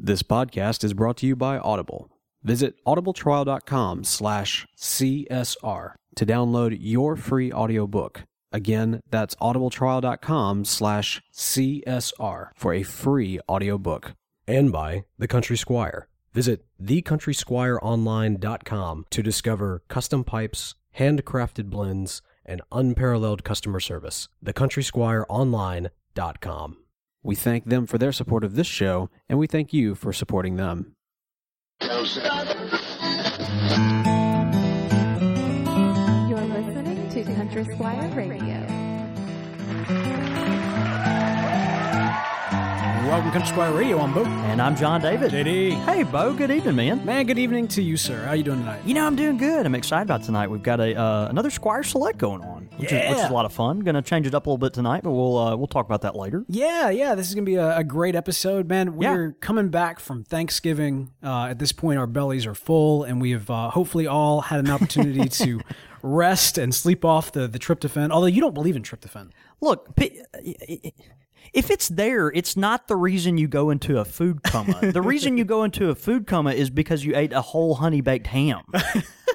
This podcast is brought to you by Audible. Visit audibletrial.com/CSR to download your free audiobook. Again, that's audibletrial.com/CSR for a free audiobook. And by The Country Squire. Visit thecountrysquireonline.com to discover custom pipes, handcrafted blends, and unparalleled customer service. thecountrysquireonline.com. We thank them for their support of this show, and we thank you for supporting them. You're listening to Country Squire Radio. Welcome to Country Squire Radio. I'm Bo. And I'm John David. JD. Hey, Bo. Good evening, man. Man, good evening to you, sir. How are you doing tonight? You know, I'm doing good. I'm excited about tonight. We've got another Squire Select going on, which is a lot of fun. Going to change it up a little bit tonight, but we'll talk about that later. Yeah. This is going to be a great episode, man. We're coming back from Thanksgiving. At this point, our bellies are full, and we have hopefully all had an opportunity to rest and sleep off the tryptophan, although you don't believe in tryptophan. Look, if it's there, it's not the reason you go into a food coma. The reason you go into a food coma is because you ate a whole honey-baked ham.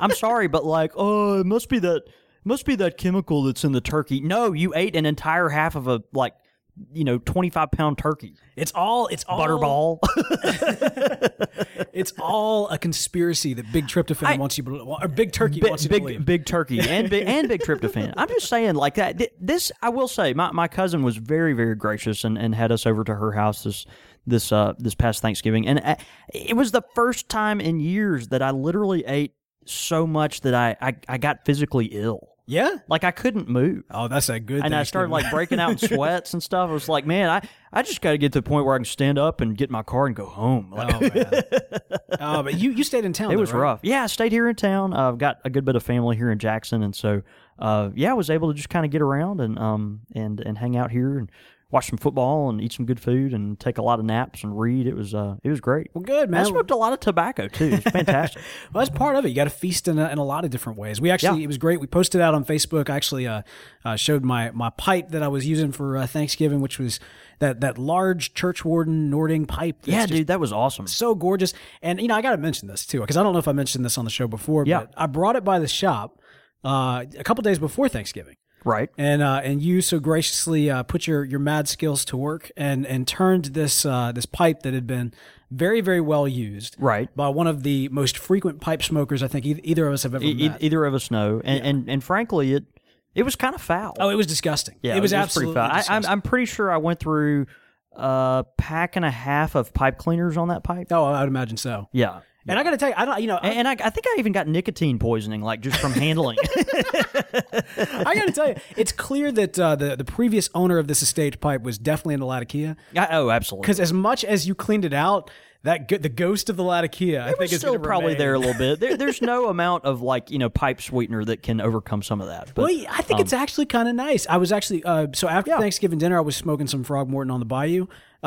I'm sorry, but it must be that chemical that's in the turkey. No, you ate an entire half of a 25-pound turkey. It's all Butterball. It's all a conspiracy that big tryptophan wants you to, or big turkey wants you to believe. Big turkey and big tryptophan. I'm just saying like that. This I will say. My cousin was very very gracious and had us over to her house this past Thanksgiving, and it was the first time in years that I literally ate so much that I got physically ill. Yeah? Like, I couldn't move. Oh, that's a good thing. And I started, breaking out in sweats and stuff. I was like, man, I just got to get to the point where I can stand up and get in my car and go home. Oh, man. But you stayed in town, It was rough. Yeah, I stayed here in town. I've got a good bit of family here in Jackson, and so, I was able to just kind of get around and hang out here and watch some football and eat some good food and take a lot of naps and read. It was great. Well, good, man. I smoked a lot of tobacco, too. It's fantastic. Well, that's part of it. You got to feast in a lot of different ways. We actually, It was great. We posted out on Facebook. I actually showed my pipe that I was using for Thanksgiving, which was that large churchwarden Nørding pipe. Yeah, dude, that was awesome. So gorgeous. And, I got to mention this, too, because I don't know if I mentioned this on the show before, but I brought it by the shop a couple days before Thanksgiving. Right. And you so graciously put your mad skills to work and turned this pipe that had been very, very well used by one of the most frequent pipe smokers I think either of us have ever met. Either of us know. And frankly, it was kind of foul. Oh, it was disgusting. Yeah, it was absolutely pretty foul. I'm pretty sure I went through a pack and a half of pipe cleaners on that pipe. Oh, I would imagine so. Yeah. And I got to tell you, I think I even got nicotine poisoning, just from handling. I got to tell you, it's clear that the previous owner of this estate pipe was definitely into Latakia. Oh, absolutely. Because as much as you cleaned it out, the ghost of the Latakia, I think, is still probably there a little bit. There's no amount of pipe sweetener that can overcome some of that. But, well, I think it's actually kind of nice. I was actually after Thanksgiving dinner, I was smoking some Frog Morton on the bayou.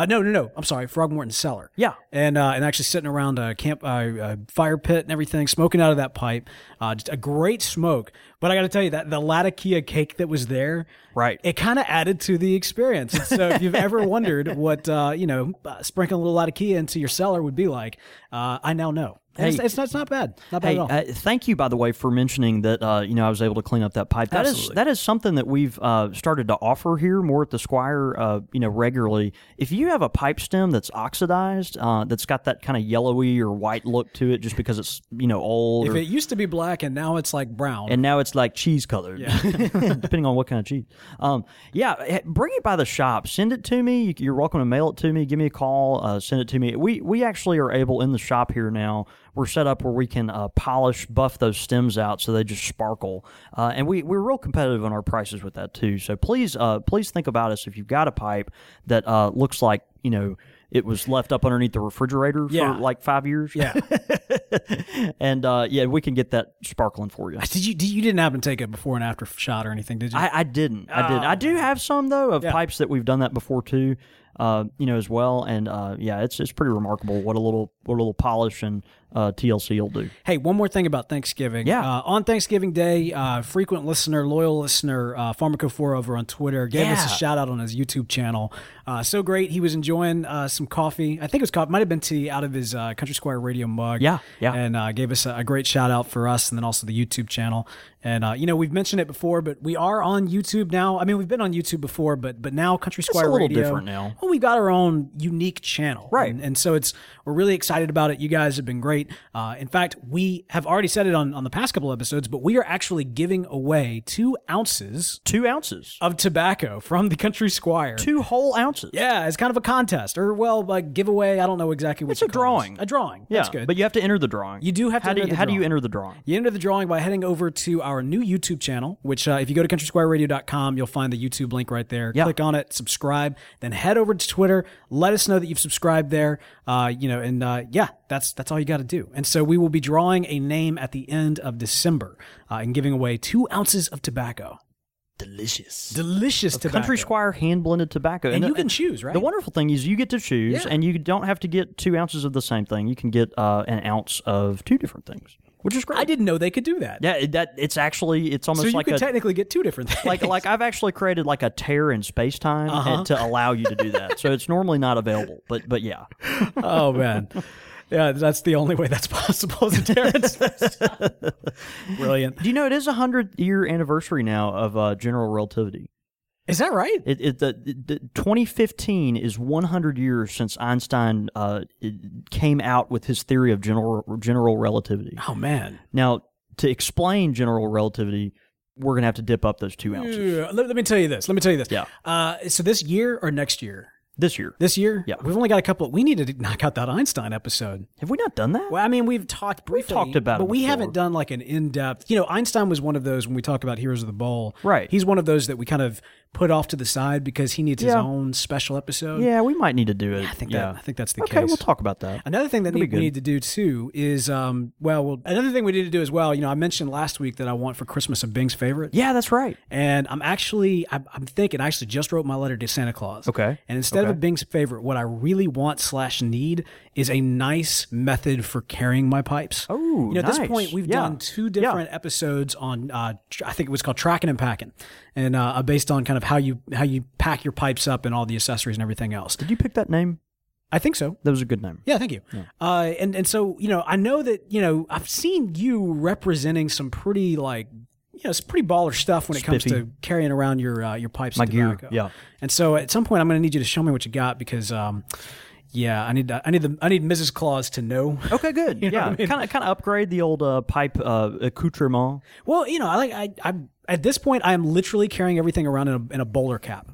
No. I'm sorry, Frog Morton Cellar. Yeah, and actually sitting around a camp fire pit and everything, smoking out of that pipe. Just a great smoke. But I got to tell you that the Latakia cake that was there, it kind of added to the experience. And so if you've ever wondered what sprinkling a little Latakia into your cellar would be like, I now know. Hey, it's not bad. Not bad at all. Thank you, by the way, for mentioning that. I was able to clean up that pipe. That is something that we've started to offer here more at the Squire. Regularly. If you have a pipe stem that's oxidized, that's got that kind of yellowy or white look to it, just because it's old. If it used to be black and now it's brown, and now it's cheese colored, depending on what kind of cheese. Bring it by the shop. Send it to me. You're welcome to mail it to me. Give me a call. Send it to me. We actually are able in the shop here now. We're set up where we can buff those stems out so they just sparkle. And we're real competitive on our prices with that, too. So please think about us if you've got a pipe that looks like, it was left up underneath the refrigerator for 5 years. Yeah. And, we can get that sparkling for you. You didn't happen to take a before and after shot or anything, did you? I didn't. I do have some, though, of pipes that we've done that before, too. as well. And it's pretty remarkable what a little polish and TLC will do. Hey, one more thing about Thanksgiving. Yeah. On Thanksgiving Day, frequent listener, loyal listener, Farmer Kofor over on Twitter gave us a shout out on his YouTube channel. So great. He was enjoying some coffee. I think it was coffee. Might have been tea out of his Country Squire Radio mug. Yeah, yeah. And gave us a great shout out for us and then also the YouTube channel. And, we've mentioned it before, but we are on YouTube now. I mean, we've been on YouTube before, but now Country Squire Radio. It's a little different now. Well, we've got our own unique channel. Right. And so we're really excited about it. You guys have been great. In fact, we have already said it on the past couple episodes, but we are actually giving away 2 ounces. 2 ounces? Of tobacco from the Country Squire. 2 whole ounces? Yeah, it's kind of a contest. Or, giveaway. I don't know exactly what it's a drawing. A drawing. Yeah, that's good. But you have to enter the drawing. You do have to enter the drawing. How do you enter the drawing? You enter the drawing by heading over to our new YouTube channel, which if you go to countrysquireradio.com, you'll find the YouTube link right there. Yeah. Click on it, subscribe, then head over to Twitter. Let us know that you've subscribed there. That's all you got to do. And so we will be drawing a name at the end of December and giving away 2 ounces of tobacco. Delicious tobacco. Country Squire hand-blended tobacco. And you can choose, right? The wonderful thing is you get to choose, and you don't have to get 2 ounces of the same thing. You can get an ounce of 2 different things. Which is great. I didn't know they could do that. Yeah, it's almost like you could technically get 2 different things. Like I've actually created like a tear in space time to allow you to do that. So it's normally not available, but yeah. Oh man. Yeah, that's the only way that's possible is a tear in space time. Brilliant. Do you know it is a 100-year anniversary now of general relativity? Is that right? 2015 is 100 years since Einstein came out with his theory of general relativity. Oh, man. Now, to explain general relativity, we're going to have to dip up those 2 ounces. Yeah, let me tell you this. Yeah. So this year or next year? This year? Yeah. We've only got a couple. We need to knock out that Einstein episode. Have we not done that? Well, I mean, we've talked briefly. We've talked about it before. But we haven't done like an in-depth. Einstein was one of those when we talk about Heroes of the Bowl. Right. He's one of those that we kind of put off to the side because he needs his own special episode. Yeah, we might need to do it. I think that's the case. Okay, we'll talk about that. Another thing that we need to do too is, another thing we need to do as well, I mentioned last week that I want for Christmas a Bing's favorite. Yeah, that's right. And I just wrote my letter to Santa Claus. Okay. And instead of a Bing's favorite, what I really want /need is a nice method for carrying my pipes. Oh, nice. At this point, we've done 2 different episodes on, I think it was called Tracking and Packing, and based on kind of how you pack your pipes up and all the accessories and everything else. Did you pick that name? I think so. That was a good name. Yeah, thank you. Yeah. So, I know that, I've seen you representing some pretty it's pretty baller stuff when it comes to carrying around your pipes and tobacco. Yeah. And so at some point I'm going to need you to show me what you got because I need Mrs. Claus to know. Okay, good. Kind of upgrade the old pipe accoutrement. Well, at this point I am literally carrying everything around in a bowler cap.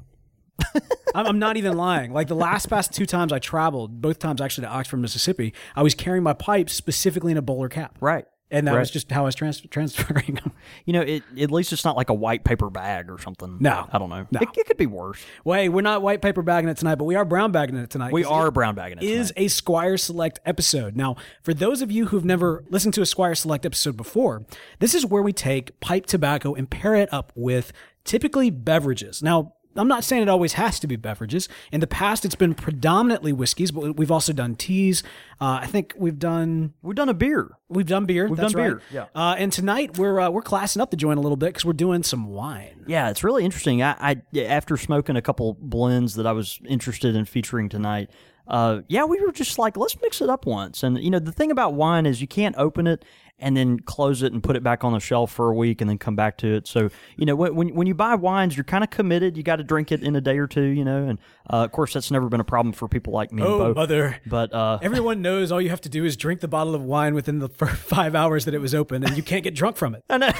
I'm not even lying. Like the past 2 times I traveled, both times actually to Oxford, Mississippi, I was carrying my pipes specifically in a bowler cap. Right. And that was just how I was transferring them. At least it's not like a white paper bag or something. No. I don't know. No. It could be worse. Well, hey, we're not white paper bagging it tonight, but we are brown bagging it tonight. It is a Squire Select episode. Now, for those of you who've never listened to a Squire Select episode before, this is where we take pipe tobacco and pair it up with typically beverages. Now, I'm not saying it always has to be beverages. In the past, it's been predominantly whiskeys, but we've also done teas. I think we've done a beer. We've done beer. That's right. Yeah. And tonight we're classing up the joint a little bit because we're doing some wine. Yeah, it's really interesting. I after smoking a couple blends that I was interested in featuring tonight. We were just like, let's mix it up once. And, the thing about wine is you can't open it and then close it and put it back on the shelf for a week and then come back to it. So, when you buy wines, you're kind of committed. You got to drink it in a day or two, And, of course, that's never been a problem for people like me and Bo. Oh, mother. But everyone knows all you have to do is drink the bottle of wine within the first 5 hours that it was open and you can't get drunk from it. I know.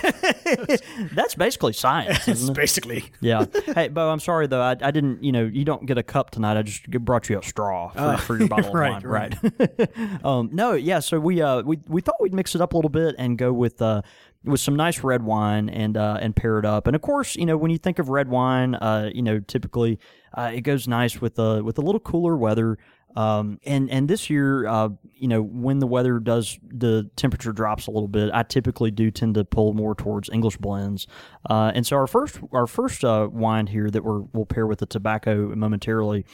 That's basically science. It's basically. Yeah. Hey, Bo, I'm sorry, though. I didn't, you don't get a cup tonight. I just brought you a straw. For your bottle of wine. Right. So we thought we'd mix it up a little bit and go with some nice red wine and pair it up. And of course, when you think of red wine, typically it goes nice with a little cooler weather. And this year, when the weather does, the temperature drops a little bit, I typically do tend to pull more towards English blends. And so our first wine here that we'll pair with the tobacco momentarily.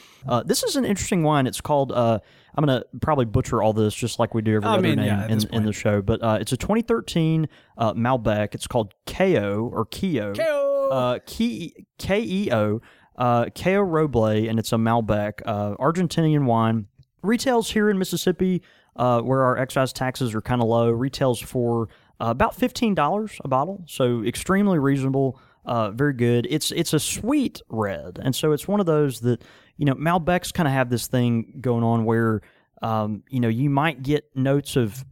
This is an interesting wine. It's called, I'm going to probably butcher all this just like we do every other name in the show, but it's a 2013 Malbec. It's called Keo or Keo. Keo. Keo. Keo Roble, and it's a Malbec, Argentinian wine. Retails here in Mississippi, where our excise taxes are kind of low, retails for about $15 a bottle, so extremely reasonable, very good. It's a sweet red, and so it's one of those that, Malbecs kind of have this thing going on where, you might get notes of,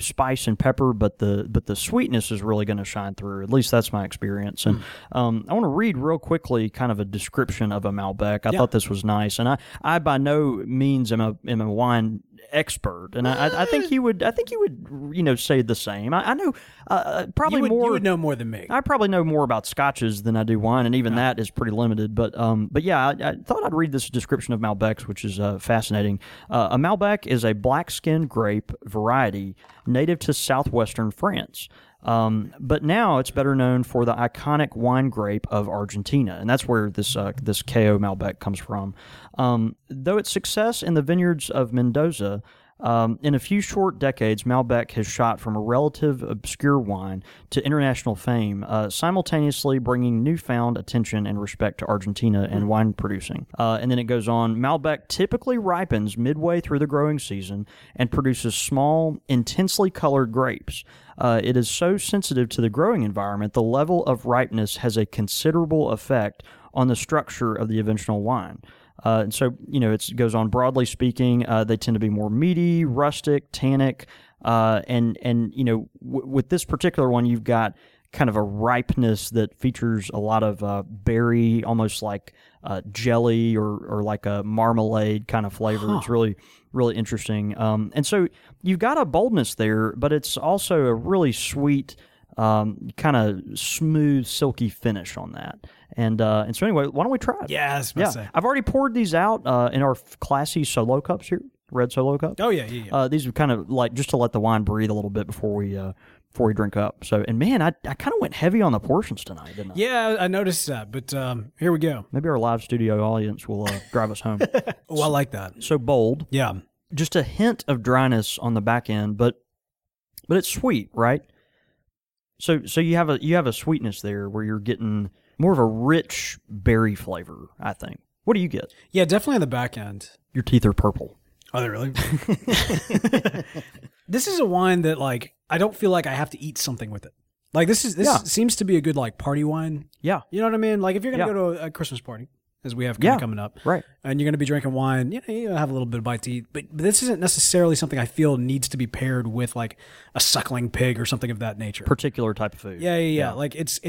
spice and pepper, but the sweetness is really going to shine through. At least that's my experience. And, I want to read real quickly kind of a description of a Malbec. I thought this was nice. And I by no means am a wine expert. And I think you would say the same. I know, probably you would know more than me. I probably know more about scotches than I do wine. And even that is pretty limited. But yeah, I thought I'd read this description of Malbecs, which is fascinating. A Malbec is a black-skinned grape variety native to southwestern France. But now it's better known for the iconic wine grape of Argentina, and that's where this Keo Malbec comes from. Though its success in the vineyards of Mendoza, in a few short decades, Malbec has shot from a relative obscure wine to international fame, simultaneously bringing newfound attention and respect to Argentina and wine producing. And then it goes on, Malbec typically ripens midway through the growing season and produces small, intensely colored grapes. It is so sensitive to the growing environment, the level of ripeness has a considerable effect on the structure of the eventual wine. And so, it goes on, broadly speaking, they tend to be more meaty, rustic, tannic, with this particular one, you've got kind of a ripeness that features a lot of berry, almost like jelly or like a marmalade kind of flavor. Huh. It's really, really interesting. And so you've got a boldness there, but it's also a really sweet, kind of smooth, silky finish on that. And so anyway, why don't we try it? Yeah, that's what I say. I've already poured these out in our classy solo cups here, red solo cups. Oh, yeah. These are kind of like just to let the wine breathe a little bit before we drink up. So, and man, I kind of went heavy on the portions tonight, didn't I? Yeah, I noticed that, but here we go. Maybe our live studio audience will drive us home. I like that. So bold. Yeah. Just a hint of dryness on the back end, but it's sweet, right? So you have a sweetness there where you're getting more of a rich berry flavor, I think. What do you get? Yeah, definitely on the back end. Your teeth are purple. Are they really? This is a wine that, like, I don't feel like I have to eat something with it. Like, this seems to be a good, like, party wine. Yeah. You know what I mean? Like, if you're going to go to a Christmas party, as we have coming up, right, and you're going to be drinking wine, you have a little bit of bite to eat. But this isn't necessarily something I feel needs to be paired with, like, a suckling pig or something of that nature. Particular type of food. Yeah. Like, it's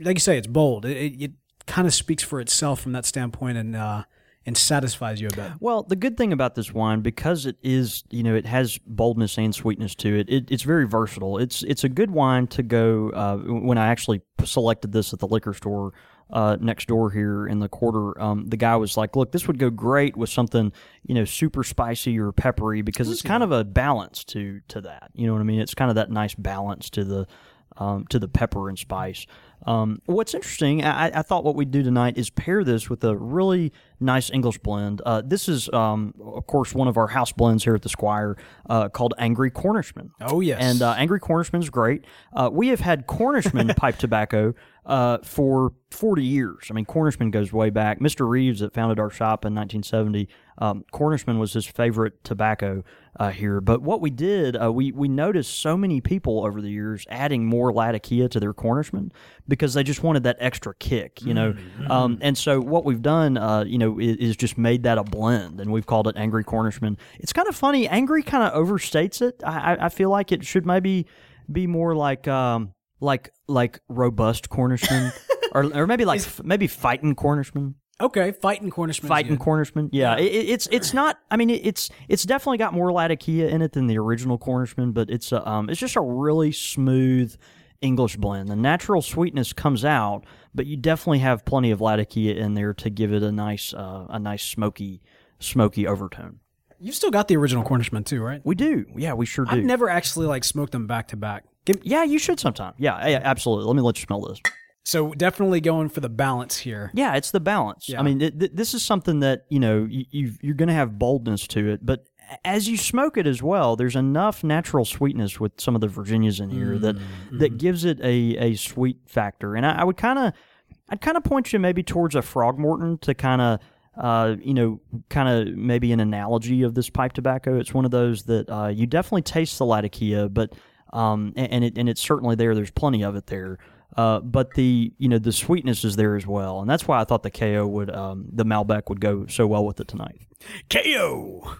like you say, it's bold. It kind of speaks for itself from that standpoint, and satisfies you a bit. Well, the good thing about this wine, because it is, it has boldness and sweetness to it, it's very versatile. It's a good wine to go. When I actually selected this at the liquor store next door here in the quarter, the guy was like, look, this would go great with something, super spicy or peppery, because it's kind of a balance to that. You know what I mean? It's kind of that nice balance to the pepper and spice. What's interesting, I thought what we'd do tonight is pair this with a really nice English blend. This is, of course, one of our house blends here at the Squire, called Angry Cornishman. Oh, yes. And Angry Cornishman's great. We have had Cornishman pipe tobacco for 40 years. I mean, Cornishman goes way back. Mr. Reeves, that founded our shop in 1970, Cornishman was his favorite tobacco here. But what we did, we noticed so many people over the years adding more Latakia to their Cornishman, because they just wanted that extra kick, And so what we've done, is just made that a blend, and we've called it Angry Cornishman. It's kind of funny. Angry kind of overstates it. I feel like it should maybe be more like robust Cornishman, or maybe like maybe fighting Cornishman. Okay, Fighting Cornishman. Yeah, it's not. I mean, it's definitely got more Latakia in it than the original Cornishman, but it's just a really smooth English blend. The natural sweetness comes out, but you definitely have plenty of Latakia in there to give it a nice smoky overtone. You've still got the original Cornishman too, right? We do. Yeah, we sure do. I've never actually like smoked them back to back. Yeah, you should sometime. Yeah, absolutely. Let me let you smell this. So definitely going for the balance here. Yeah, it's the balance. Yeah. I mean, this is something that, you know, you're going to have boldness to it, but as you smoke it as well, there's enough natural sweetness with some of the Virginias in here that gives it a sweet factor. And I would I'd point you maybe towards a Frog Morton to kind of maybe an analogy of this pipe tobacco. It's one of those that you definitely taste the Latakia, but it's certainly there. There's plenty of it there. But the sweetness is there as well, and that's why I thought the Keo the Malbec would go so well with it tonight. Keo.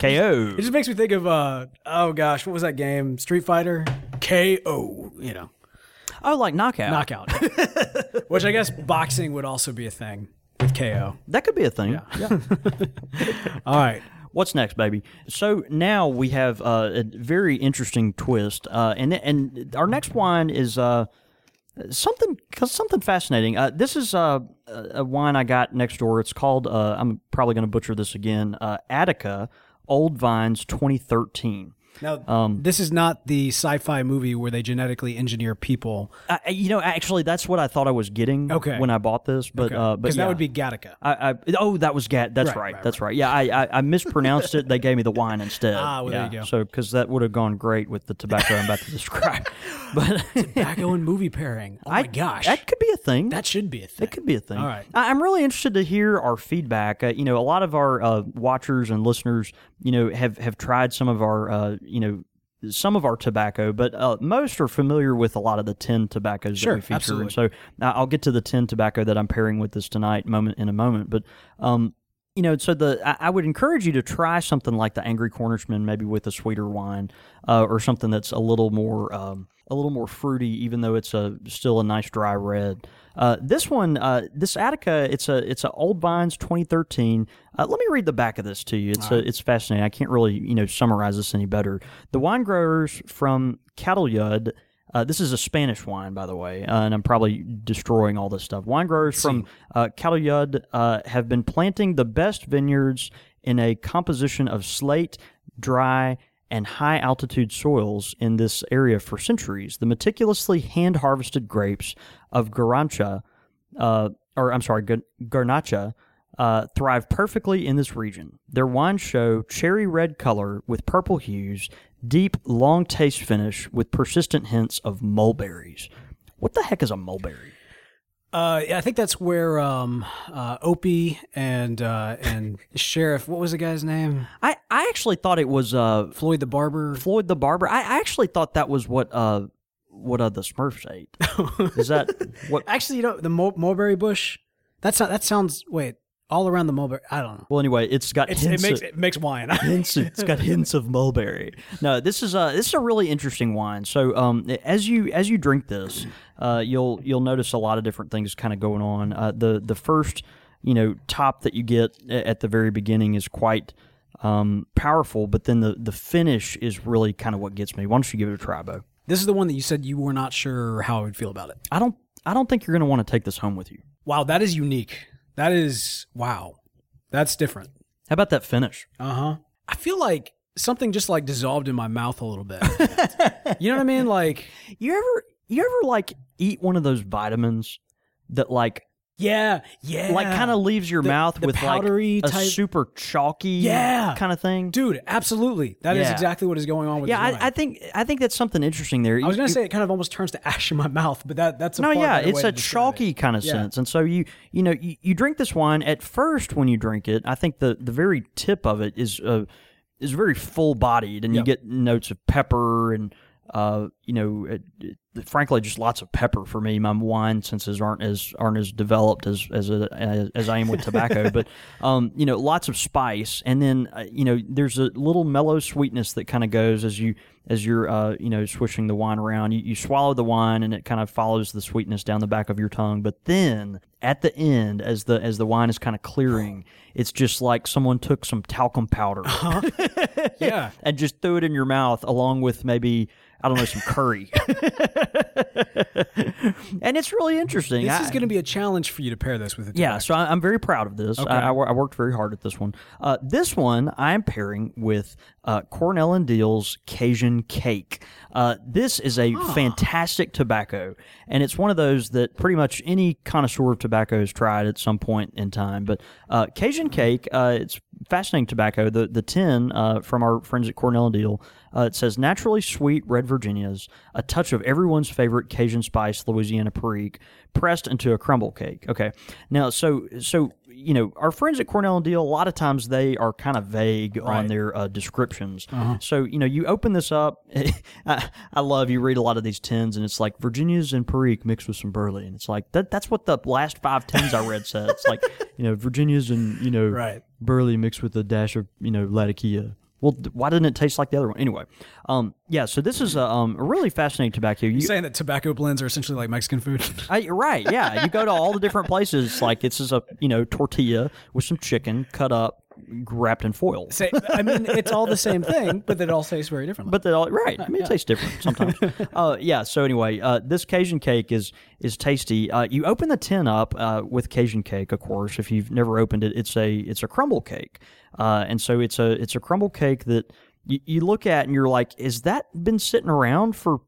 It just makes me think of what was that game? Street Fighter. Keo. You know. Oh, like knockout. Which I guess boxing would also be a thing with Keo. That could be a thing. Yeah. All right. What's next, baby? So now we have a very interesting twist, and our next wine is something fascinating. This is a wine I got next door. It's called, I'm probably going to butcher this again, Ateca Old Vines 2013. Now, this is not the sci-fi movie where they genetically engineer people. Actually, that's what I thought I was getting when I bought this. But that would be Gattaca. That was Gattaca. That's right. That's right. Yeah, I mispronounced it. They gave me the wine instead. There you go. So, because that would have gone great with the tobacco I'm about to describe. But tobacco and movie pairing. Oh, my gosh. That could be a thing. That should be a thing. It could be a thing. All right. I'm really interested to hear our feedback. A lot of our watchers and listeners, have tried some of our... some of our tobacco, but most are familiar with a lot of the 10 tobaccos that we feature. Absolutely. And so I'll get to the 10 tobacco that I'm pairing with this tonight in a moment. But, I would encourage you to try something like the Angry Cornishman, maybe with a sweeter wine or something that's a little more fruity, even though it's still a nice dry red. This one, this Ateca, it's a Old Vines 2013. Let me read the back of this to you. It's fascinating. I can't really summarize this any better. The wine growers from Calatayud. This is a Spanish wine, by the way, and I'm probably destroying all this stuff. Wine growers from Calatayud have been planting the best vineyards in a composition of slate, dry, and high-altitude soils in this area for centuries. The meticulously hand-harvested grapes of Garnacha, thrive perfectly in this region. Their wines show cherry red color with purple hues, deep, long taste finish with persistent hints of mulberries. What the heck is a mulberry? I think that's where Opie and Sheriff, what was the guy's name? I actually thought it was Floyd the Barber. I actually thought that was what the Smurfs ate. Is that what? Actually, the mulberry bush. All around the mulberry. I don't know. Well, anyway, it makes wine. It's got hints of mulberry. No, this is a really interesting wine. So, as you drink this, you'll notice a lot of different things kind of going on. The first top that you get at the very beginning is quite powerful, but then the finish is really kind of what gets me. Why don't you give it a try, Bo? This is the one that you said you were not sure how I would feel about it. I don't think you're going to want to take this home with you. Wow, that is unique. That is, wow, that's different. How about that finish? Uh-huh. I feel like something just like dissolved in my mouth a little bit. You know what I mean? Like, you ever like eat one of those vitamins that like, yeah, like kind of leaves your mouth with like a super chalky kind of thing? Dude, absolutely. That is exactly what is going on with this wine. I think that's something interesting there. I was going to say it kind of almost turns to ash in my mouth, but that's a no, yeah, it's a chalky kind of sense. And so you drink this wine at first when you drink it. I think the very tip of it is very full bodied, and you get notes of pepper and frankly, just lots of pepper for me. My wine senses aren't as developed as I am with tobacco, but lots of spice, and then there's a little mellow sweetness that kind of goes as you're swishing the wine around. You swallow the wine, and it kind of follows the sweetness down the back of your tongue. But then at the end, as the wine is kind of clearing, it's just like someone took some talcum powder, and just threw it in your mouth along with maybe I don't know, some curry. And it's really interesting. This is going to be a challenge for you to pair this with a tobacco. Yeah, so I'm very proud of this. Okay. I worked very hard at this one. This one I'm pairing with Cornell & Deal's Cajun Cake. This is a fantastic tobacco, and it's one of those that pretty much any connoisseur of tobacco has tried at some point in time. But Cajun Cake, it's fascinating tobacco. The tin from our friends at Cornell & Deal, it says, naturally sweet red Virginias, a touch of everyone's favorite Cajun spice, Louisiana Perique, pressed into a crumble cake. Okay. Now, so you know, our friends at Cornell & Deal, a lot of times they are kind of vague on their descriptions. Uh-huh. So, you know, you open this up. I love, you read a lot of these tins, and it's like Virginias and Perique mixed with some Burley. And it's like, that's what the last 5 tins I read said. It's like, you know, Virginias and, you know, Burley mixed with a dash of, you know, Latakia. Well, why didn't it taste like the other one? Anyway, yeah, so this is a really fascinating tobacco. You're saying that tobacco blends are essentially like Mexican food? Right, yeah. You go to all the different places, it's like this is a, you know, tortilla with some chicken cut up, wrapped in foil. I mean, it's all the same thing, but it all tastes very differently. But I mean, it tastes different sometimes. Yeah, so anyway, this Cajun Cake is tasty. You open the tin up with Cajun Cake, of course. If you've never opened it, it's a crumble cake. And so it's a crumble cake that you look at and you're like, is that been sitting around for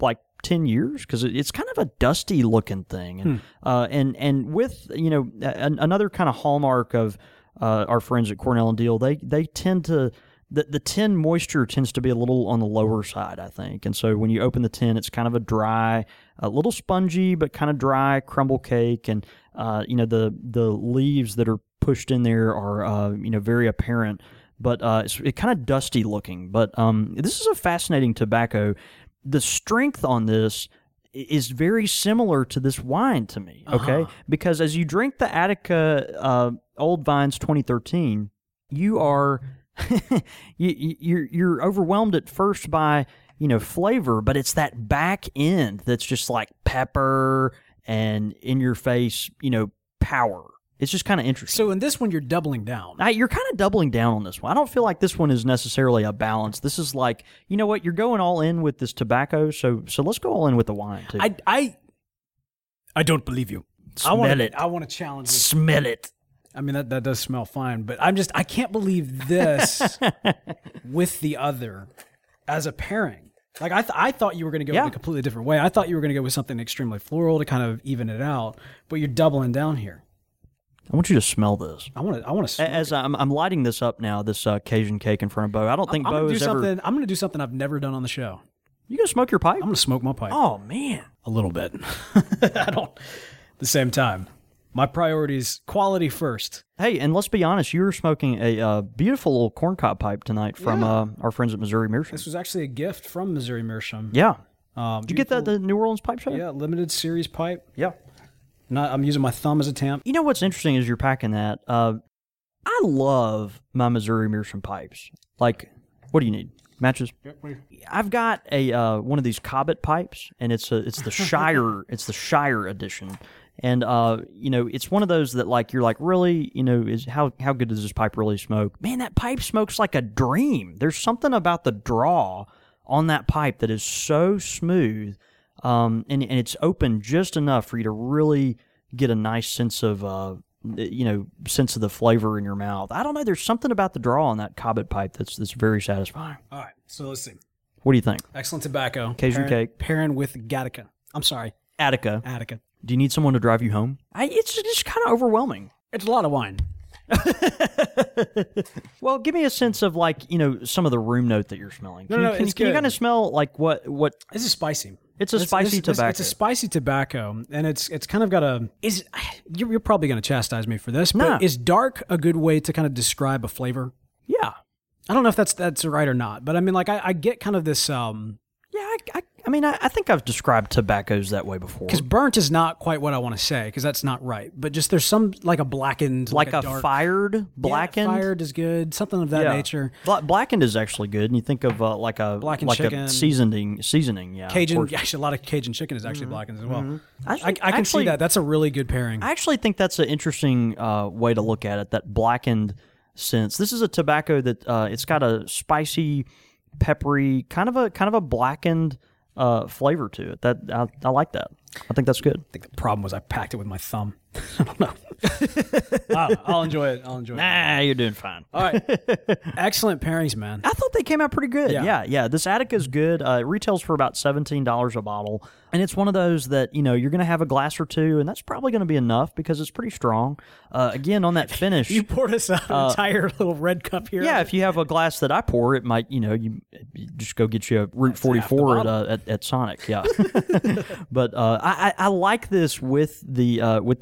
like 10 years? Because it's kind of a dusty looking thing. And and with, you know, another kind of hallmark of our friends at Cornell & Deal, they tend to, the tin moisture tends to be a little on the lower side, I think. And so when you open the tin, it's kind of a dry, a little spongy, but kind of dry crumble cake. And, you know, the leaves that are pushed in there are, you know, very apparent, but it's kind of dusty looking. But this is a fascinating tobacco. The strength on this is very similar to this wine to me, okay? Because as you drink the Ateca Old Vines 2013, you are you're overwhelmed at first by, you know, flavor, but it's that back end that's just like pepper and in your face, you know, power. It's just kind of interesting. So in this one, you're doubling down. You're kind of doubling down on this one. I don't feel like this one is necessarily a balance. This is like, you know what, you're going all in with this tobacco, so let's go all in with the wine too. I don't believe you. I want to challenge you. Smell it. I mean, that does smell fine, but I can't believe this with the other as a pairing. Like I thought you were going to go in a completely different way. I thought you were going to go with something extremely floral to kind of even it out, but you're doubling down here. I want you to smell this. I want to smell it. I'm lighting this up now, this Cajun Cake in front of Bo. I don't think Bo is ever... I'm going to do something I've never done on the show. You going to smoke your pipe? I'm going to smoke my pipe. Oh, man. A little bit. I don't... At the same time, my priority is quality first. Hey, and let's be honest, you were smoking a beautiful little corncob pipe tonight from our friends at Missouri Meerschaum. This was actually a gift from Missouri Meerschaum. Yeah. Did you get that at the New Orleans Pipe Show? Yeah, limited series pipe. Yeah. I'm using my thumb as a tamp. You know what's interesting is you're packing that. I love my Missouri Meerschaum pipes. Like, what do you need? Matches? I've got a one of these Cobbett pipes, and it's the Shire edition. And you know, it's one of those that like you're like, really, you know, is how good does this pipe really smoke? Man, that pipe smokes like a dream. There's something about the draw on that pipe that is so smooth. And it's open just enough for you to really get a nice sense of, you know, sense of the flavor in your mouth. I don't know. There's something about the draw on that Cobbett pipe that's very satisfying. All right. So let's see. What do you think? Excellent tobacco. Cajun Cake. Pairing with Gattaca. I'm sorry. Ateca. Do you need someone to drive you home? It's just kind of overwhelming. It's a lot of wine. Well, give me a sense of like, you know, some of the room note that you're smelling. Can you kind of smell like what? This is spicy. It's a spicy tobacco. It's a spicy tobacco, and it's kind of got a... You're probably going to chastise me for this, but is dark a good way to kind of describe a flavor? Yeah. I don't know if that's right or not, but I mean, like, I get kind of this... I think I've described tobaccos that way before. Because burnt is not quite what I want to say, because that's not right. But just there's some, like a blackened... Like a dark, fired, blackened? Yeah, fired is good, something of that nature. Blackened is actually good, and you think of like a... Blackened like chicken. A seasoning, yeah. Cajun, actually a lot of Cajun chicken is actually blackened as well. Mm-hmm. I can see that. That's a really good pairing. I actually think that's an interesting way to look at it, that blackened sense. This is a tobacco that it's got a spicy... peppery, kind of a blackened flavor to it. That I like that. I think that's good. I think the problem was I packed it with my thumb. I don't know. I'll enjoy it. Nah, you're doing fine. All right. Excellent pairings, man. I thought they came out pretty good. Yeah. This Ateca is good. It retails for about $17 a bottle. And it's one of those that, you know, you're going to have a glass or two, and that's probably going to be enough because it's pretty strong. Again, on that finish. You poured us out an entire little red cup here. Yeah, if you have a glass that I pour, it might, you know, you just go get you a Route 44 at Sonic. Yeah. But I like this with the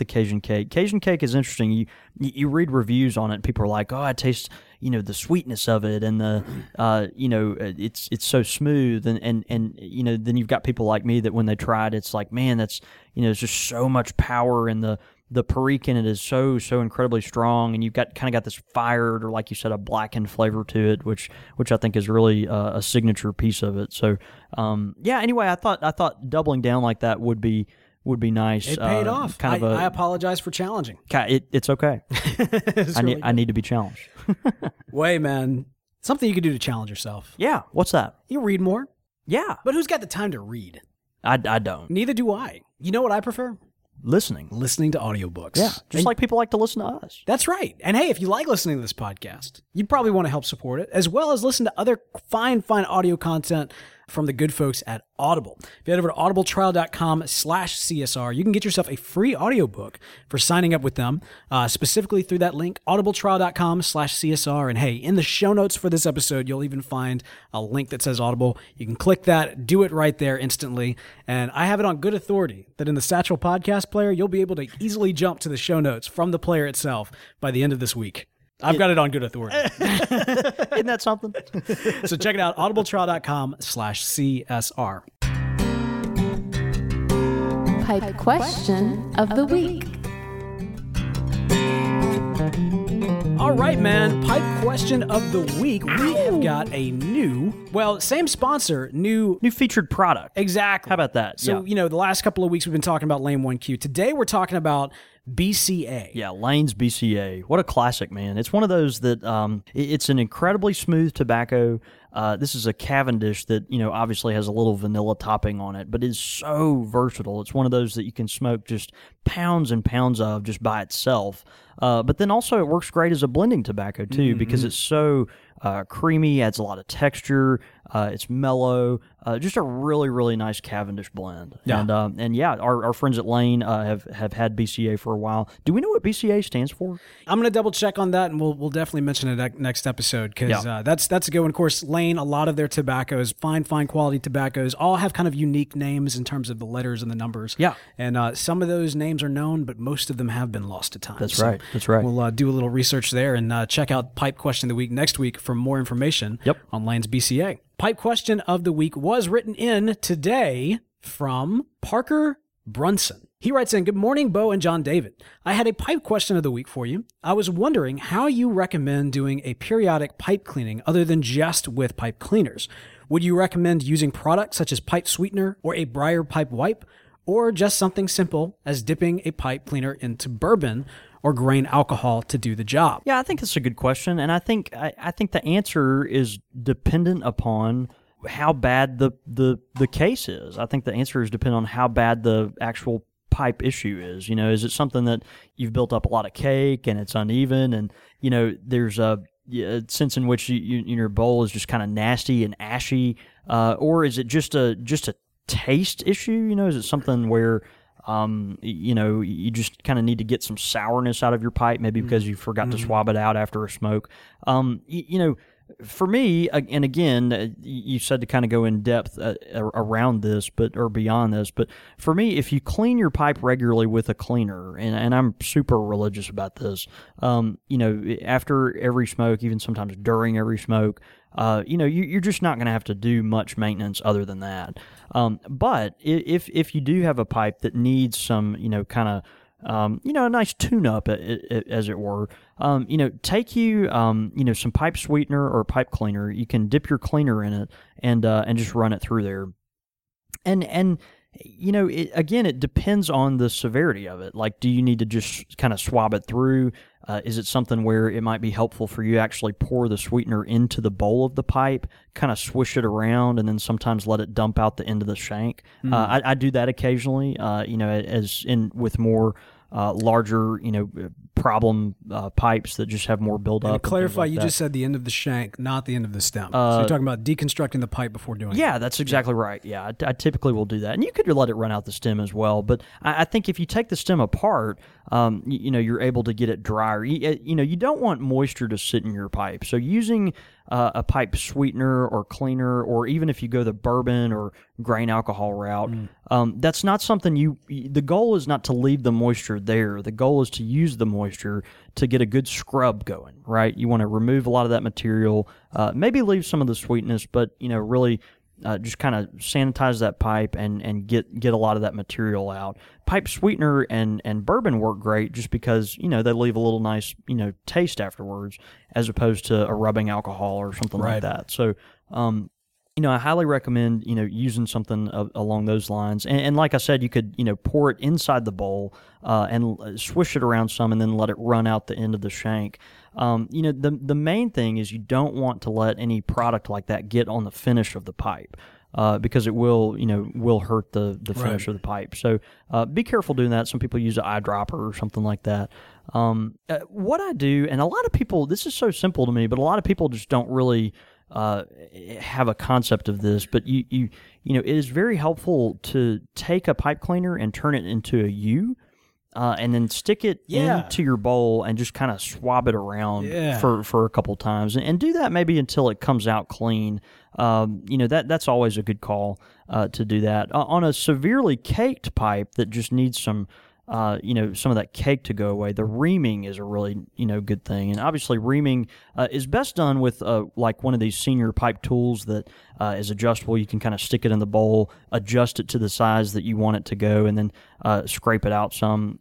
Cajun cake. Cajun cake is interesting. You read reviews on it, and people are like, oh, I taste, you know, the sweetness of it, and the, you know, it's so smooth, and you know, then you've got people like me that when they try it, it's like, man, that's, you know, it's just so much power, and the Perique in it is so incredibly strong, and you've got kind of got this fired, or like you said, a blackened flavor to it, which I think is really a signature piece of it. So yeah. Anyway, I thought doubling down like that would be nice. It paid off. I apologize for challenging. It's okay. I need to be challenged. Way, man. Something you could do to challenge yourself. Yeah. What's that? You read more. Yeah. But who's got the time to read? I don't. Neither do I. You know what I prefer? Listening to audiobooks. Yeah. Like people like to listen to us. That's right. And hey, if you like listening to this podcast, you'd probably want to help support it, as well as listen to other fine audio content from the good folks at Audible. If you head over to audibletrial.com/CSR, you can get yourself a free audiobook for signing up with them, specifically through that link, audibletrial.com/CSR. And hey, in the show notes for this episode, you'll even find a link that says Audible. You can click that, do it right there instantly. And I have it on good authority that in the Satchel podcast player, you'll be able to easily jump to the show notes from the player itself by the end of this week. I've got it on good authority. Isn't that something? So check it out, audibletrial.com/CSR. Pipe question of the week. All right, man. Pipe question of the week. We have got a same sponsor, new featured product. Exactly. How about that? So, You know, the last couple of weeks we've been talking about Lane 1Q. Today we're talking about BCA. Yeah, Lane's BCA. What a classic, man. It's one of those that it's an incredibly smooth tobacco. This is a Cavendish that, you know, obviously has a little vanilla topping on it, but is so versatile. It's one of those that you can smoke just pounds and pounds of just by itself. But then also it works great as a blending tobacco, too, because it's so creamy, adds a lot of texture, it's mellow, just a really, really nice Cavendish blend. Yeah. And yeah, our friends at Lane have had BCA for a while. Do we know what BCA stands for? I'm going to double check on that, and we'll definitely mention it next episode, because that's a good one. Of course, Lane, a lot of their tobaccos, fine quality tobaccos, all have kind of unique names in terms of the letters and the numbers. Yeah. And some of those names are known, but most of them have been lost to time. That's right. We'll do a little research there, and check out Pipe Question of the Week next week for more information on Lane's BCA. Pipe Question of the Week was written in today from Parker Brunson. He writes in, "Good morning, Bo and John David. I had a pipe question of the week for you. I was wondering how you recommend doing a periodic pipe cleaning other than just with pipe cleaners. Would you recommend using products such as pipe sweetener or a briar pipe wipe, or just something simple as dipping a pipe cleaner into bourbon or grain alcohol to do the job?" Yeah, I think that's a good question. And I think the answer is dependent upon how bad the case is. I think the answer is dependent on how bad the actual pipe issue is. You know, is it something that you've built up a lot of cake and it's uneven, and, you know, there's a sense in which your bowl is just kind of nasty and ashy, or is it just a taste issue? You know, is it something where you know, you just kind of need to get some sourness out of your pipe, maybe because you forgot to swab it out after a smoke. You know, for me, and again, you said to kind of go in depth around this, or beyond this, but for me, if you clean your pipe regularly with a cleaner, and I'm super religious about this, you know, after every smoke, even sometimes during every smoke, you know, you're just not going to have to do much maintenance other than that. But if you do have a pipe that needs some, you know, kind of, you know, a nice tune-up, as it were. You know, take you know, some pipe sweetener or pipe cleaner. You can dip your cleaner in it and just run it through there. And you know, it depends on the severity of it. Like, do you need to just kind of swab it through? Is it something where it might be helpful for you to actually pour the sweetener into the bowl of the pipe, kind of swish it around, and then sometimes let it dump out the end of the shank? Mm. I do that occasionally, as in with more larger, problem pipes that just have more buildup. And to clarify, you just said the end of the shank, not the end of the stem. So you're talking about deconstructing the pipe before doing it. Yeah, that's exactly right. Yeah, I typically will do that. And you could let it run out the stem as well. But I think if you take the stem apart, you're able to get it drier. You don't want moisture to sit in your pipe. So using a pipe sweetener or cleaner, or even if you go the bourbon or grain alcohol route, that's not something the goal is not to leave the moisture there. The goal is to use the moisture to get a good scrub going, right? You want to remove a lot of that material, maybe leave some of the sweetness, but, really just kind of sanitize that pipe and get a lot of that material out. Pipe sweetener and bourbon work great just because, they leave a little nice, taste afterwards as opposed to a rubbing alcohol or something like that. So, I highly recommend, using something along those lines. And like I said, you could, pour it inside the bowl and swish it around some and then let it run out the end of the shank. The main thing is you don't want to let any product like that get on the finish of the pipe because it will hurt the finish of the pipe. So be careful doing that. Some people use an eyedropper or something like that. What I do, and a lot of people, this is so simple to me, but a lot of people just don't really have a concept of this, but you it is very helpful to take a pipe cleaner and turn it into a U, and then stick it into your bowl and just kind of swab it around for a couple times and do that maybe until it comes out clean. That's always a good call to do that on a severely caked pipe that just needs some of that cake to go away. The reaming is a really, good thing. And obviously reaming is best done with like one of these senior pipe tools that is adjustable. You can kind of stick it in the bowl, adjust it to the size that you want it to go, and then scrape it out some.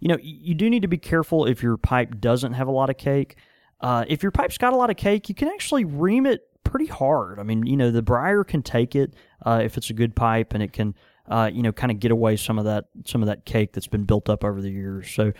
You do need to be careful if your pipe doesn't have a lot of cake. If your pipe's got a lot of cake, you can actually ream it pretty hard. I mean, the briar can take it if it's a good pipe, and it can kind of get away some of that cake that's been built up over the years. So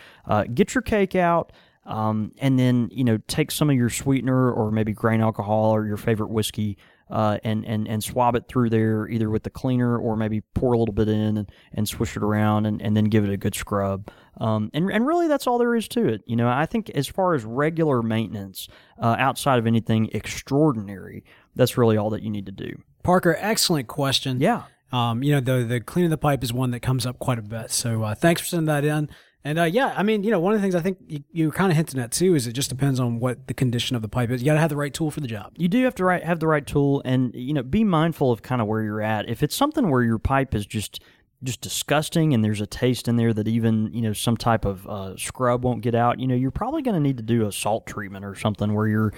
get your cake out, and then take some of your sweetener or maybe grain alcohol or your favorite whiskey, and swab it through there either with the cleaner or maybe pour a little bit in and swish it around and then give it a good scrub. And really that's all there is to it. I think as far as regular maintenance, outside of anything extraordinary, that's really all that you need to do. Parker, excellent question. Yeah. The cleaning the pipe is one that comes up quite a bit. So thanks for sending that in. And one of the things I think you were kind of hinting at too is it just depends on what the condition of the pipe is. You got to have the right tool for the job. You do have to have the right tool, and be mindful of kind of where you're at. If it's something where your pipe is just disgusting and there's a taste in there that even some type of scrub won't get out, you're probably going to need to do a salt treatment or something where you're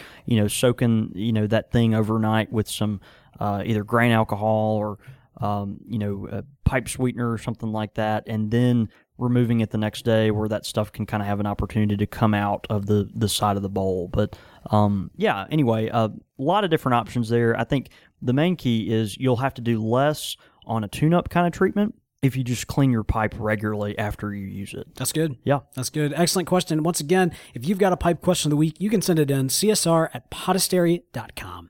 soaking that thing overnight with some either grain alcohol or a pipe sweetener or something like that, and then removing it the next day where that stuff can kind of have an opportunity to come out of the side of the bowl. But anyway, a lot of different options there. I think the main key is you'll have to do less on a tune-up kind of treatment if you just clean your pipe regularly after you use it. That's good. Yeah. That's good. Excellent question. Once again, if you've got a pipe question of the week, you can send it in csr@podastery.com.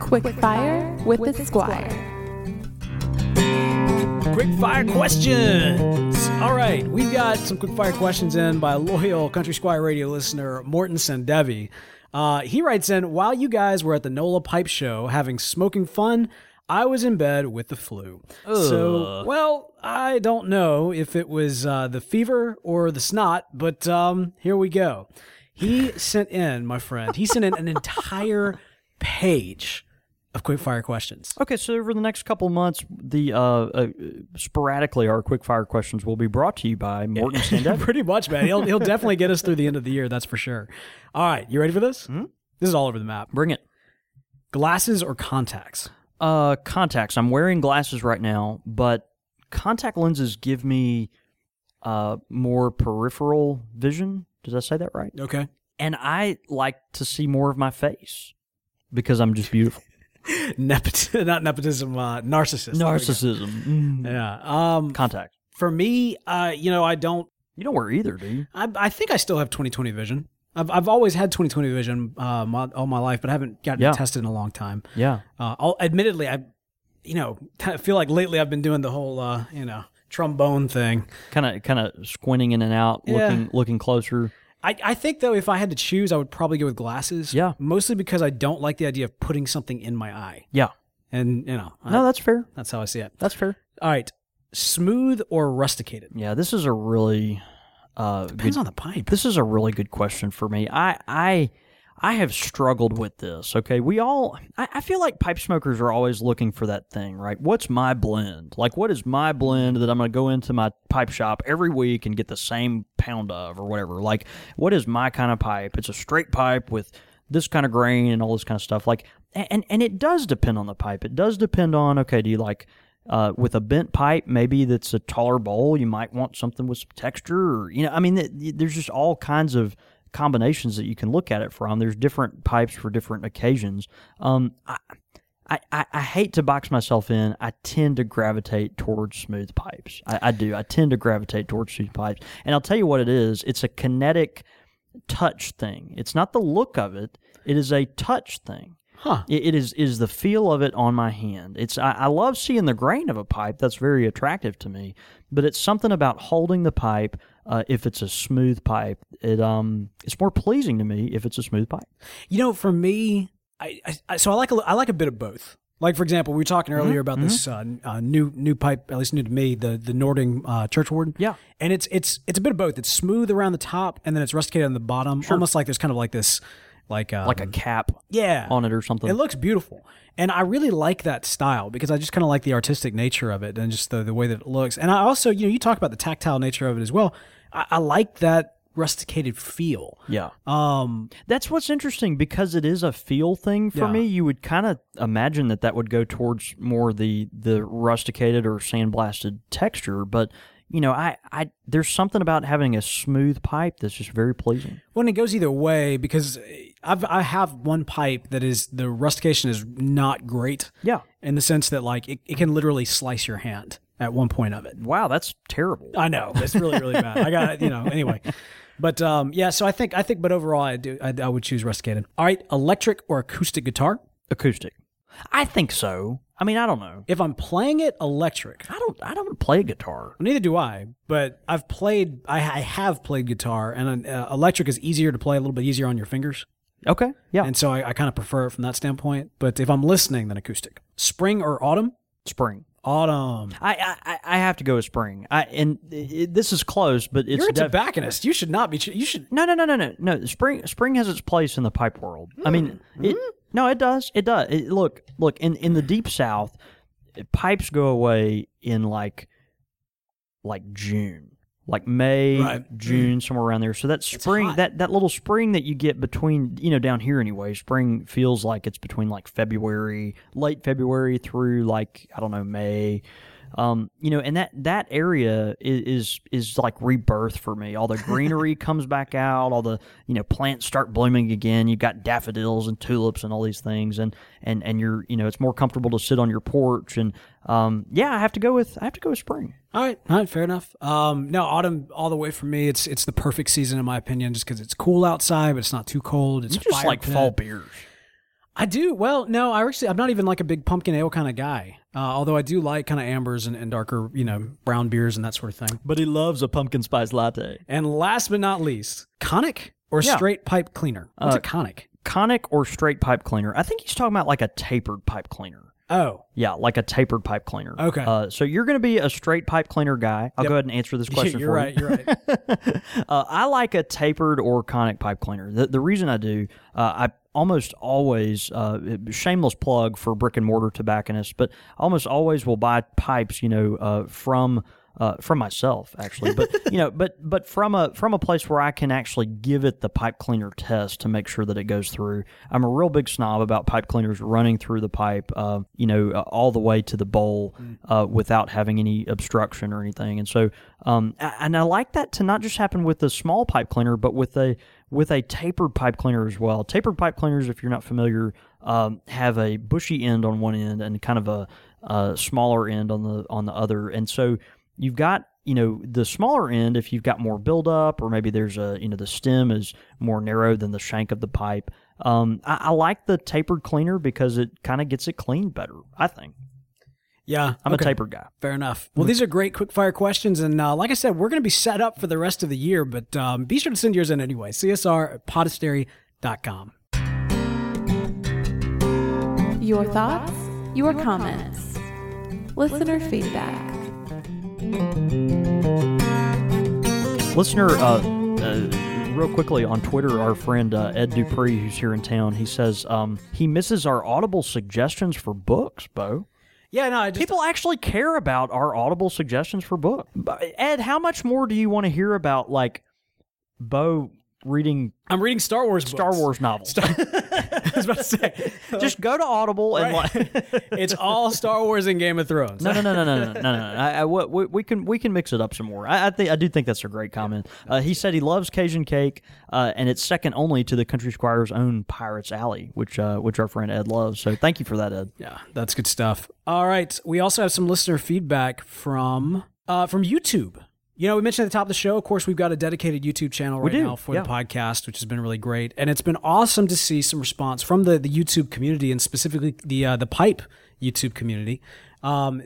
Quick Fire with the Squire. quick fire questions. All right, we've got some quick fire questions in by loyal Country Squire Radio listener Morton Sendevi. He writes in, while you guys were at the NOLA Pipe Show having smoking fun, I was in bed with the flu. Ugh. So, well, I don't know if it was the fever or the snot, but here we go. He sent in, my friend, he sent in an entire page of quickfire questions. Okay, so over the next couple months, the sporadically our quickfire questions will be brought to you by Morton Sendevi. Pretty much, man. He'll definitely get us through the end of the year, that's for sure. All right, you ready for this? Mm-hmm. This is all over the map. Bring it. Glasses or contacts? Contacts. I'm wearing glasses right now, but contact lenses give me more peripheral vision. Does I say that right? Okay. And I like to see more of my face because I'm just beautiful. Narcissism. Narcissism. Yeah. Contact. For me, I don't... You don't wear either, do you? I think I still have 20/20 vision. I've always had 20/20 vision all my life, but I haven't gotten it tested in a long time. Yeah. Admittedly, I feel like lately I've been doing the whole, trombone thing. Kind of squinting in and out, looking closer. I think, though, if I had to choose, I would probably go with glasses. Yeah. Mostly because I don't like the idea of putting something in my eye. Yeah. And, No, that's fair. That's how I see it. That's fair. All right. Smooth or rusticated? Yeah, this is a really... depends on the pipe. This is a really good question for me. I have struggled with this, okay? I feel like pipe smokers are always looking for that thing, right? What's my blend? Like, what is my blend that I'm going to go into my pipe shop every week and get the same pound of or whatever? Like, what is my kind of pipe? It's a straight pipe with this kind of grain and all this kind of stuff. Like, and it does depend on the pipe. It does depend on, okay, do you like... with a bent pipe, maybe that's a taller bowl, you might want something with some texture. Or, there's just all kinds of combinations that you can look at it from. There's different pipes for different occasions. I hate to box myself in. I tend to gravitate towards smooth pipes. I do. I tend to gravitate towards smooth pipes. And I'll tell you what it is. It's a kinetic touch thing. It's not the look of it. It is a touch thing. Huh. It is the feel of it on my hand. I love seeing the grain of a pipe. That's very attractive to me. But it's something about holding the pipe. If it's a smooth pipe, it's more pleasing to me if it's a smooth pipe. For me, I like a bit of both. Like, for example, we were talking earlier about this new pipe, at least new to me, the Nørding Churchwarden. Yeah. And it's a bit of both. It's smooth around the top, and then it's rusticated on the bottom, almost like there's kind of like this... Like a cap on it or something. It looks beautiful. And I really like that style because I just kind of like the artistic nature of it and just the way that it looks. And I also, you talk about the tactile nature of it as well. I like that rusticated feel. Yeah. That's what's interesting because it is a feel thing for me. You would kind of imagine that would go towards more the rusticated or sandblasted texture, but... there's something about having a smooth pipe that's just very pleasing. Well, it goes either way because I have one pipe that is the rustication is not great. Yeah, in the sense that like it can literally slice your hand at one point of it. Wow, that's terrible. I know, it's really really bad. I got anyway, but So I think, but overall, I would choose rusticated. All right, electric or acoustic guitar? Acoustic. I think so. I mean, I don't know. If I'm playing it electric. I don't play guitar. Neither do I, but I have played guitar, and electric is easier to play, a little bit easier on your fingers. Okay, yeah. And so I kind of prefer it from that standpoint, but if I'm listening, then acoustic. Spring or autumn? Spring. Autumn. I have to go with spring. This is close, but it's... You're a tobacconist. You should not be... You should... No. Spring has its place in the pipe world. Mm. I mean... No, it does. It does. Look. In the Deep South, pipes go away in like June, like May, right. June, somewhere around there. So that spring, that little spring that you get between, down here anyway. Spring feels like it's between like February, late February through like I don't know May. And that area is like rebirth for me. All the greenery comes back out. All the plants start blooming again. You've got daffodils and tulips and all these things, and you're it's more comfortable to sit on your porch. And I have to go with spring. All right, fair enough. No, autumn all the way for me. It's the perfect season in my opinion, just because it's cool outside, but it's not too cold. It's just like fall beers. I do. Well, no, I'm not even like a big pumpkin ale kind of guy. Although I do like kind of ambers and darker, you know, brown beers and that sort of thing. But he loves a pumpkin spice latte. And last but not least, conic or straight pipe cleaner? What's a conic? Conic or straight pipe cleaner. I think he's talking about like a tapered pipe cleaner. Oh. Yeah, like a tapered pipe cleaner. Okay. So you're going to be a straight pipe cleaner guy. I'll go ahead and answer this question for you. You're right, I like a tapered or conic pipe cleaner. The reason I do, I almost always, shameless plug for brick and mortar tobacconists, but I almost always will buy pipes, you know, from myself actually, but you know, but from a place where I can actually give it the pipe cleaner test to make sure that it goes through. I'm a real big snob about pipe cleaners running through the pipe, you know, all the way to the bowl, without having any obstruction or anything. And so, and I like that to not just happen with a small pipe cleaner, but with a tapered pipe cleaner as well. Tapered pipe cleaners, if you're not familiar, have a bushy end on one end and kind of a smaller end on the other, and so. You've got, you know, the smaller end, if you've got more buildup or maybe there's a, you know, the stem is more narrow than the shank of the pipe. I like the tapered cleaner because it kind of gets it cleaned better, I think. Yeah. I'm a tapered guy. Fair enough. Well, these are great quick fire questions. And like I said, we're going to be set up for the rest of the year, but be sure to send yours in anyway. csr@podastery.com. Your thoughts, your comments, listener feedback. Listener, real quickly on Twitter, our friend Ed Dupree, who's here in town, he says he misses our Audible suggestions for books, Bo. Yeah, no, people actually care about our Audible suggestions for books. Ed, how much more do you want to hear about, like, Bo reading... I'm reading Star Wars novels. I was about to say. Just go to Audible and it's all Star Wars and Game of Thrones. No. We can mix it up some more. I do think that's a great comment. He said he loves Cajun cake, and it's second only to the Country Squire's own Pirates Alley, which our friend Ed loves. So thank you for that, Ed. Yeah, that's good stuff. All right, we also have some listener feedback from YouTube. You know, we mentioned at the top of the show, of course, we've got a dedicated YouTube channel right now for the podcast, which has been really great. And it's been awesome to see some response from the YouTube community and specifically the Pipe YouTube community.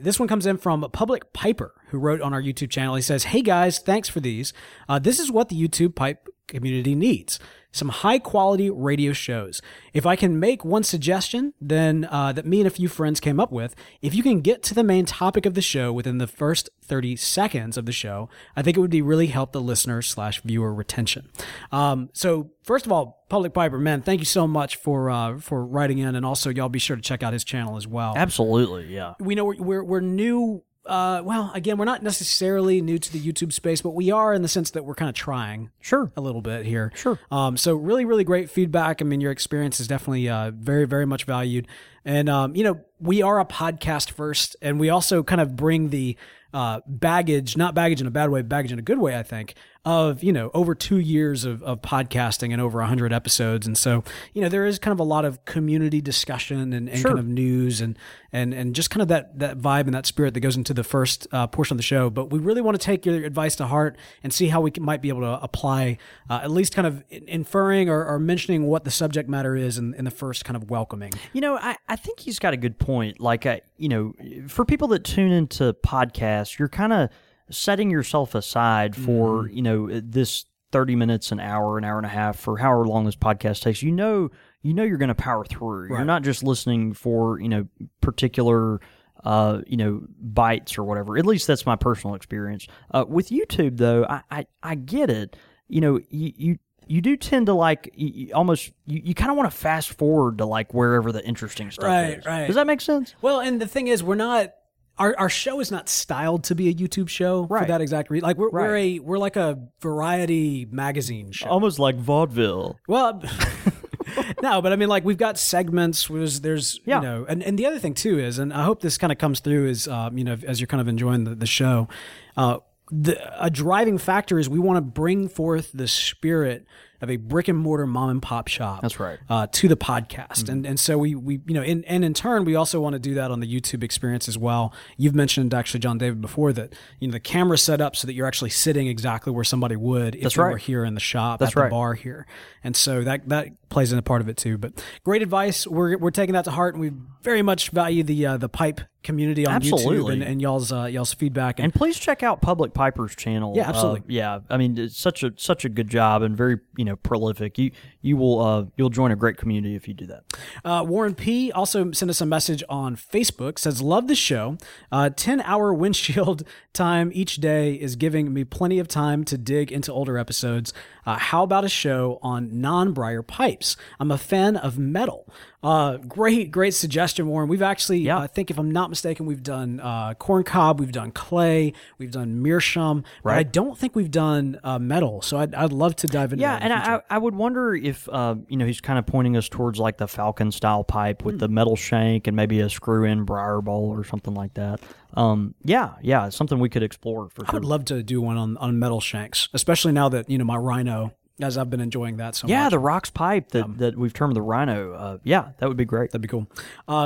This one comes in from Public Piper, who wrote on our YouTube channel. He says, "Hey guys, thanks for these. This is what the YouTube Pipe community needs. Some high quality radio shows. If I can make one suggestion, then that me and a few friends came up with, if you can get to the main topic of the show within the first 30 seconds of the show, I think it would be really help the listener / viewer retention." So first of all, Public Piper, man, thank you so much for writing in, and also y'all be sure to check out his channel as well. Absolutely, yeah. We know we're new. Well, again, we're not necessarily new to the YouTube space, but we are in the sense that we're kind of trying a little bit here. Sure. So really, really great feedback. I mean, your experience is definitely very, very much valued. And, you know, we are a podcast first, and we also kind of bring the baggage, not baggage in a bad way, baggage in a good way, I think, of, you know, over 2 years of podcasting and over 100 episodes. And so, you know, there is kind of a lot of community discussion and kind of news and just kind of that vibe and that spirit that goes into the first portion of the show. But we really want to take your advice to heart and see how we might be able to apply at least kind of inferring or mentioning what the subject matter is in the first kind of welcoming. You know, I think he's got a good point. Like, you know, for people that tune into podcasts, you're kind of setting yourself aside for, you know, this 30 minutes, an hour and a half, for however long this podcast takes. You know you're going to power through. Right. You're not just listening for, you know, particular, you know, bites or whatever. At least that's my personal experience. With YouTube, though, I get it. You know, you do tend to like you kind of want to fast forward to like wherever the interesting stuff is. Right. Does that make sense? Well, and the thing is, we're not our show is not styled to be a YouTube show for that exact reason. Like we're like a variety magazine show, almost like vaudeville. Well, no, but I mean, like we've got segments. You know, and the other thing too is, and I hope this kind of comes through is you know, as you're kind of enjoying the show. A driving factor is we want to bring forth the spirit of a brick and mortar mom and pop shop. That's right. To the podcast, and so we you know, in turn we also want to do that on the YouTube experience as well. You've mentioned actually, John David, before that, you know, the camera's set up so that you're actually sitting exactly where somebody would if you were here in the shop at the bar here, and so that plays in a part of it too. But great advice. We're taking that to heart, and we very much value the Pipe community on YouTube and y'all's feedback. And please check out Public Piper's channel. Yeah, absolutely. I mean, it's such a good job and very, prolific. You'll join a great community if you do that. Warren P. also sent us a message on Facebook, says, love the show. 10-hour windshield time each day is giving me plenty of time to dig into older episodes. How about a show on non-briar pipes? I'm a fan of metal. Great suggestion, Warren. We've actually, I think if I'm not mistaken, we've done corn cob, we've done clay, we've done meerschaum, right? But I don't think we've done metal. So I'd love to dive into that. Yeah, and I would wonder if, he's kind of pointing us towards like the Falcon style pipe with the metal shank and maybe a screw in briar bowl or something like that. It's something we could explore for sure. I would love to do one on metal shanks, especially now that, my Rhino, as I've been enjoying that so much. Yeah, the rocks pipe that we've termed the Rhino. That would be great. That'd be cool.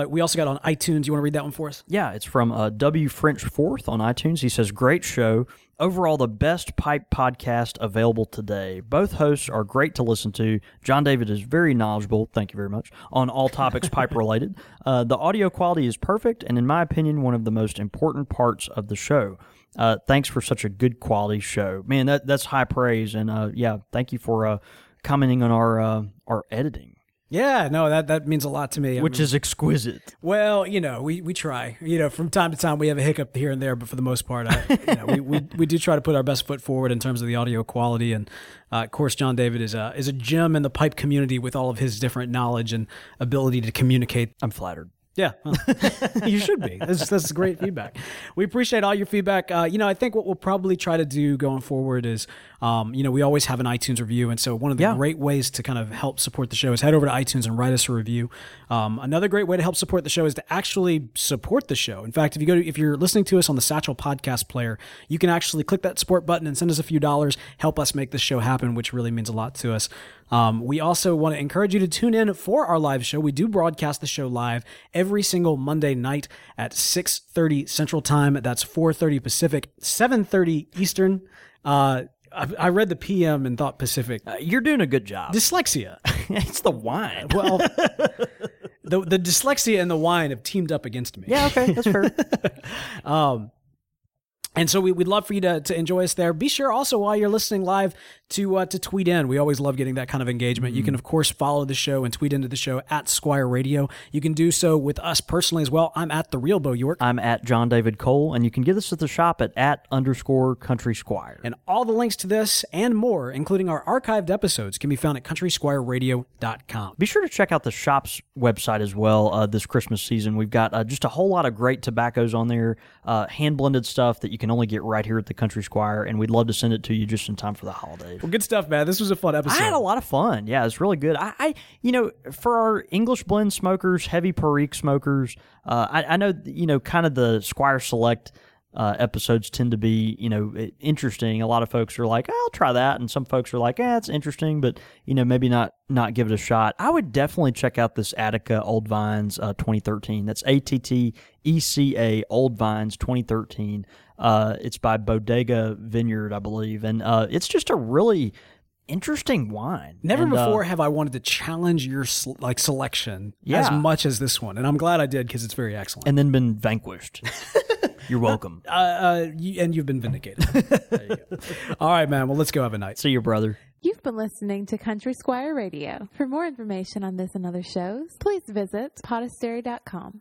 We also got on iTunes. You want to read that one for us? Yeah, it's from W. French Fourth on iTunes. He says, great show. Overall, the best pipe podcast available today. Both hosts are great to listen to. John David is very knowledgeable, thank you very much, on all topics pipe-related. The audio quality is perfect and, in my opinion, one of the most important parts of the show. Thanks for such a good quality show. Man, that's high praise, and thank you for commenting on our editing. Yeah, no, that means a lot to me. Which is exquisite. Well, we try. From time to time we have a hiccup here and there, but for the most part, we do try to put our best foot forward in terms of the audio quality. And of course, John David is a gem in the pipe community with all of his different knowledge and ability to communicate. I'm flattered. Yeah, well, you should be. That's great feedback. We appreciate all your feedback. I think what we'll probably try to do going forward is, we always have an iTunes review. And so one of the great ways to kind of help support the show is head over to iTunes and write us a review. Another great way to help support the show is to actually support the show. In fact, if you're listening to us on the Satchel podcast player, you can actually click that support button and send us a few dollars, help us make this show happen, which really means a lot to us. We also want to encourage you to tune in for our live show. We do broadcast the show live every single Monday night at 6:30 Central Time. That's 4:30 Pacific, 7:30 Eastern. I read the PM and thought Pacific. You're doing a good job. Dyslexia. It's the wine. Well, the dyslexia and the wine have teamed up against me. Yeah, okay, that's fair. And so we'd love for you to enjoy us there. Be sure also while you're listening live to tweet in. We always love getting that kind of engagement. Mm-hmm. You can, of course, follow the show and tweet into the show at Squire Radio. You can do so with us personally as well. I'm at The Real Bo York. I'm at John David Cole. And you can get us at the shop at @_Country Squire. And all the links to this and more, including our archived episodes, can be found at countrysquireradio.com. Be sure to check out the shop's website as well this Christmas season. We've got just a whole lot of great tobaccos on there, hand-blended stuff that you can only get right here at the Country Squire, and we'd love to send it to you just in time for the holidays. Well, good stuff, man. This was a fun episode. I had a lot of fun. Yeah, it's really good. I for our English blend smokers, heavy Perique smokers, I know, kind of the Squire Select episodes tend to be, interesting. A lot of folks are like, I'll try that. And some folks are like, it's interesting, but, maybe not give it a shot. I would definitely check out this Ateca Old Vines 2013. That's ATTECA Old Vines 2013. It's by Bodega Vineyard, I believe. And it's just a really interesting wine. Never before have I wanted to challenge your selection as much as this one. And I'm glad I did because it's very excellent. And then been vanquished. You're welcome. And you've been vindicated. There you go. All right, man. Well, let's go have a night. See you, brother. You've been listening to Country Squire Radio. For more information on this and other shows, please visit podastery.com.